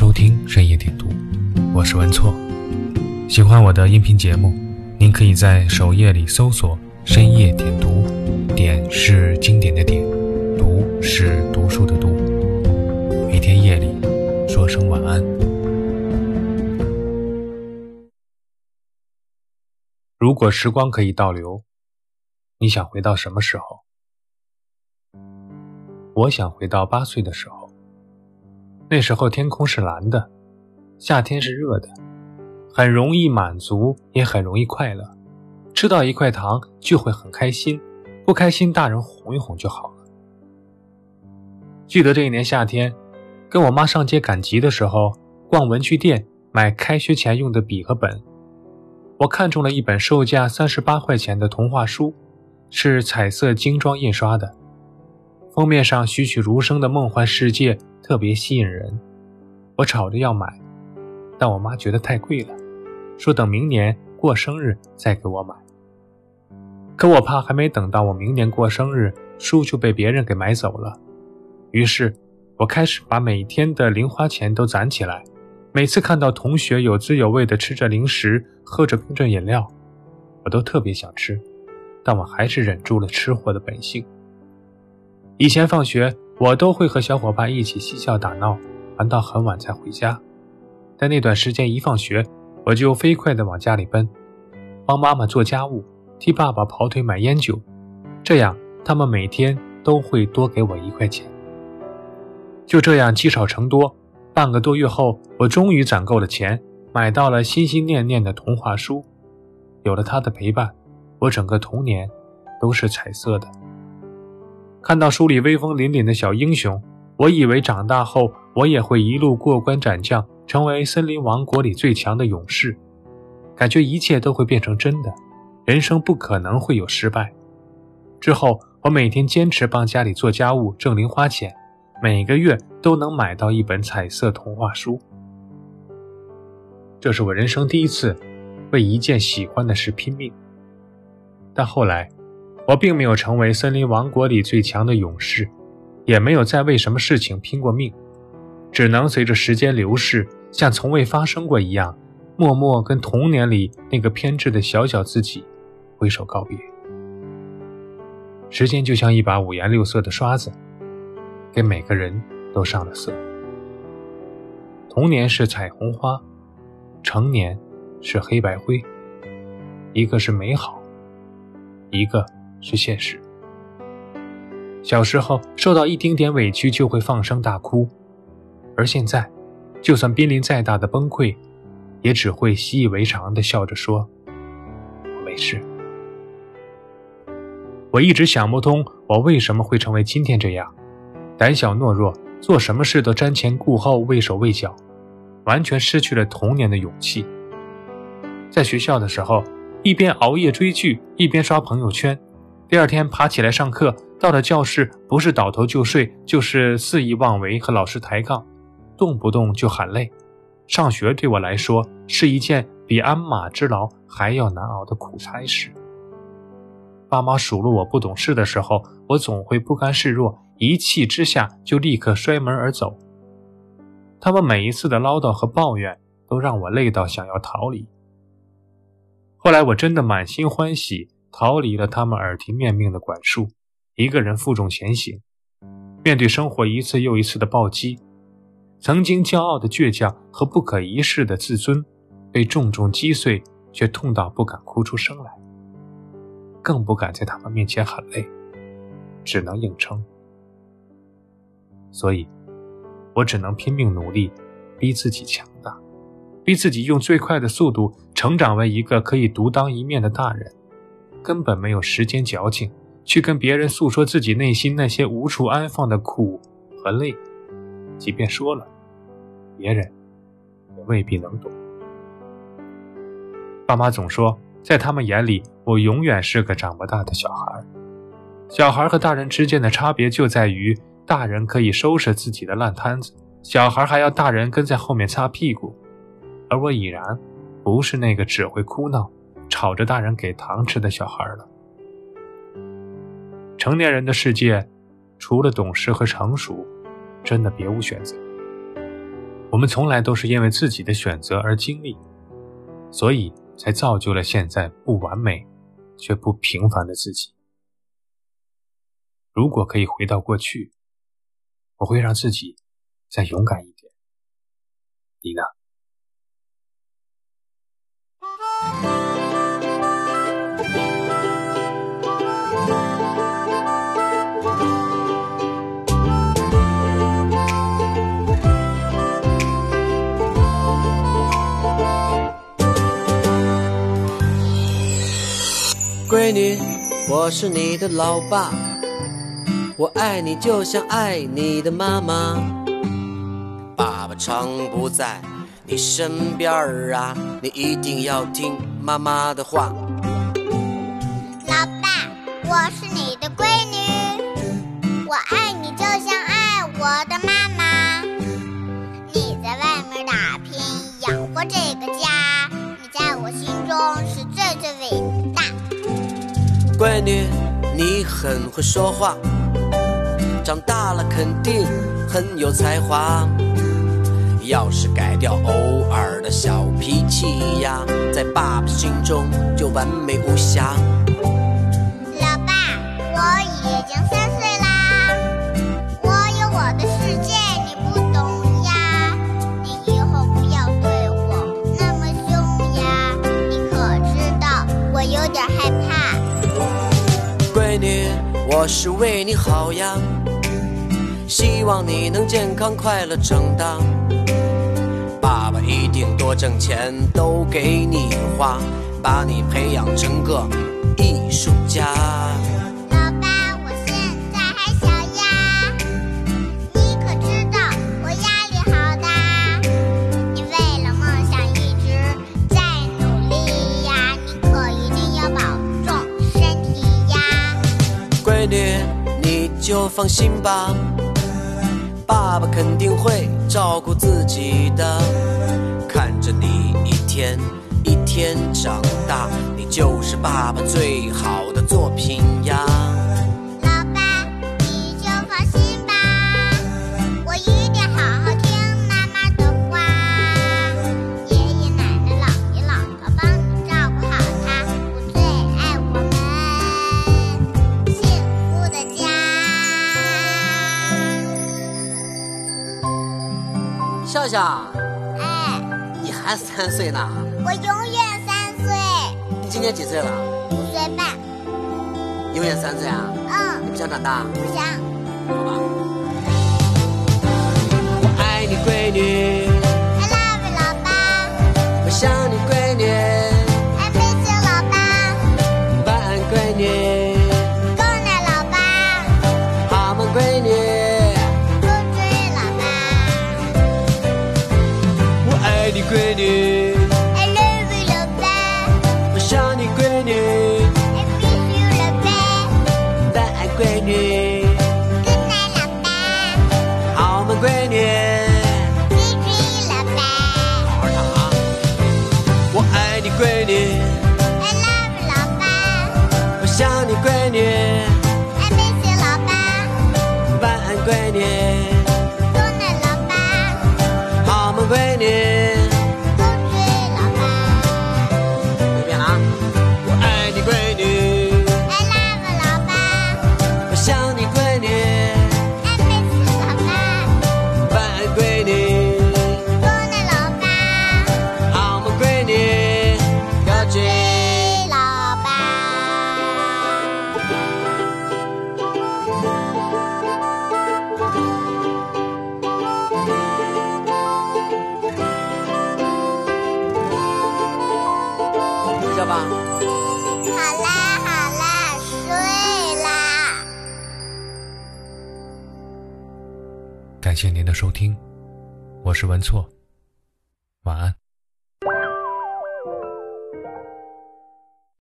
收听深夜点读，我是文措。喜欢我的音频节目，您可以在首页里搜索深夜点读，点是经典的点，读是读书的读。每天夜里说声晚安。如果时光可以倒流，你想回到什么时候？我想回到8岁的时候。那时候天空是蓝的，夏天是热的，很容易满足，也很容易快乐。吃到一块糖就会很开心，不开心大人哄一哄就好了。记得这一年夏天，跟我妈上街赶集的时候，逛文具店买开学前用的笔和本，我看中了一本售价38块钱的童话书，是彩色精装印刷的，封面上栩栩如生的梦幻世界特别吸引人。我吵着要买，但我妈觉得太贵了，说等明年过生日再给我买。可我怕还没等到我明年过生日，书就被别人给买走了。于是我开始把每天的零花钱都攒起来，每次看到同学有滋有味地吃着零食，喝着冰镇饮料，我都特别想吃，但我还是忍住了吃货的本性。以前放学我都会和小伙伴一起嬉笑打闹，玩到很晚才回家。但那段时间一放学，我就飞快地往家里奔，帮妈妈做家务，替爸爸跑腿买烟酒，这样他们每天都会多给我1块钱。就这样积少成多，半个多月后，我终于攒够了钱，买到了心心念念的童话书。有了它的陪伴，我整个童年都是彩色的。看到书里威风凛凛的小英雄，我以为长大后我也会一路过关斩将，成为森林王国里最强的勇士，感觉一切都会变成真的，人生不可能会有失败。之后我每天坚持帮家里做家务，挣零花钱，每个月都能买到一本彩色童话书。这是我人生第一次为一件喜欢的事拼命。但后来我并没有成为森林王国里最强的勇士，也没有再为什么事情拼过命，只能随着时间流逝，像从未发生过一样，默默跟童年里那个偏执的小小自己挥手告别。时间就像一把5颜6色的刷子，给每个人都上了色。童年是彩虹花，成年是黑白灰，一个是美好，一个是现实。小时候受到一丁点委屈就会放声大哭，而现在就算濒临再大的崩溃，也只会习以为常地笑着说我没事。我一直想不通我为什么会成为今天这样，胆小懦弱，做什么事都瞻前顾后，畏手畏脚，完全失去了童年的勇气。在学校的时候，一边熬夜追剧，一边刷朋友圈，第二天爬起来上课，到了教室不是倒头就睡，就是肆意妄为，和老师抬杠，动不动就喊累。上学对我来说是一件比鞍马之劳还要难熬的苦差事。爸妈数落我不懂事的时候，我总会不甘示弱，一气之下就立刻摔门而走。他们每一次的唠叨和抱怨都让我累到想要逃离。后来我真的满心欢喜逃离了他们耳提面命的管束，一个人负重前行，面对生活一次又一次的暴击，曾经骄傲的倔强和不可一世的自尊被重重击碎，却痛到不敢哭出声来，更不敢在他们面前喊累，只能硬撑。所以我只能拼命努力，逼自己强大，逼自己用最快的速度成长为一个可以独当一面的大人，根本没有时间矫情去跟别人诉说自己内心那些无处安放的苦和累，即便说了，别人也未必能懂。爸妈总说在他们眼里我永远是个长不大的小孩，小孩和大人之间的差别就在于大人可以收拾自己的烂摊子，小孩还要大人跟在后面擦屁股。而我已然不是那个只会哭闹，吵着大人给糖吃的小孩了。成年人的世界，除了懂事和成熟，真的别无选择。我们从来都是因为自己的选择而经历，所以才造就了现在不完美却不平凡的自己。如果可以回到过去，我会让自己再勇敢一点。你呢？闺女，我是你的老爸，我爱你就像爱你的妈妈。爸爸常不在你身边啊，你一定要听妈妈的话。老爸，我是你的闺女，我爱你就像爱我的妈妈。你在外面打拼养活这个家，你在我心中是最最伟大。闺女，你很会说话，长大了肯定很有才华。要是改掉偶尔的小脾气呀，在爸爸心中就完美无瑕。老爸，我已经3岁啦，我有我的世界，你不懂呀。你以后不要对我那么凶呀，你可知道我有点害怕。闺女，我是为你好呀，希望你能健康快乐长大。爸爸一定多挣钱都给你花，把你培养成个艺术家。老爸，我现在还小呀，你可知道我压力好大。你为了梦想一直在努力呀，你可一定要保重身体呀。闺女，你就放心吧，爸爸肯定会照顾自己的。看着你一天一天长大，你就是爸爸最好的作品呀。老爸，你就放心吧，我一定好好听妈妈的话。爷爷奶奶姥爷姥姥帮你照顾好他，我最爱我们幸福的家。笑笑，哎，你还3岁呢？我永远3岁。你今年几岁了？5岁半。永远3岁啊？嗯。你不想长大？不想。好吧。我爱你，闺女。I love you， 老爸。我想你，闺女。I miss you， 老爸。晚安，闺女。Good night， 老爸。好梦，闺女。你闺女 I love you， 老爸。我想你，闺女 I miss you， 老爸。晚安，闺女 Good night， 老爸。好梦，闺女 Good dream， 老爸。好好唱啊！我爱你，闺女 I love you， 老爸。我想你，闺女 I miss you， 老爸。晚安，闺女 Good night， 老爸。好梦，闺女。好啦，睡啦。感谢您的收听，我是文措，晚安。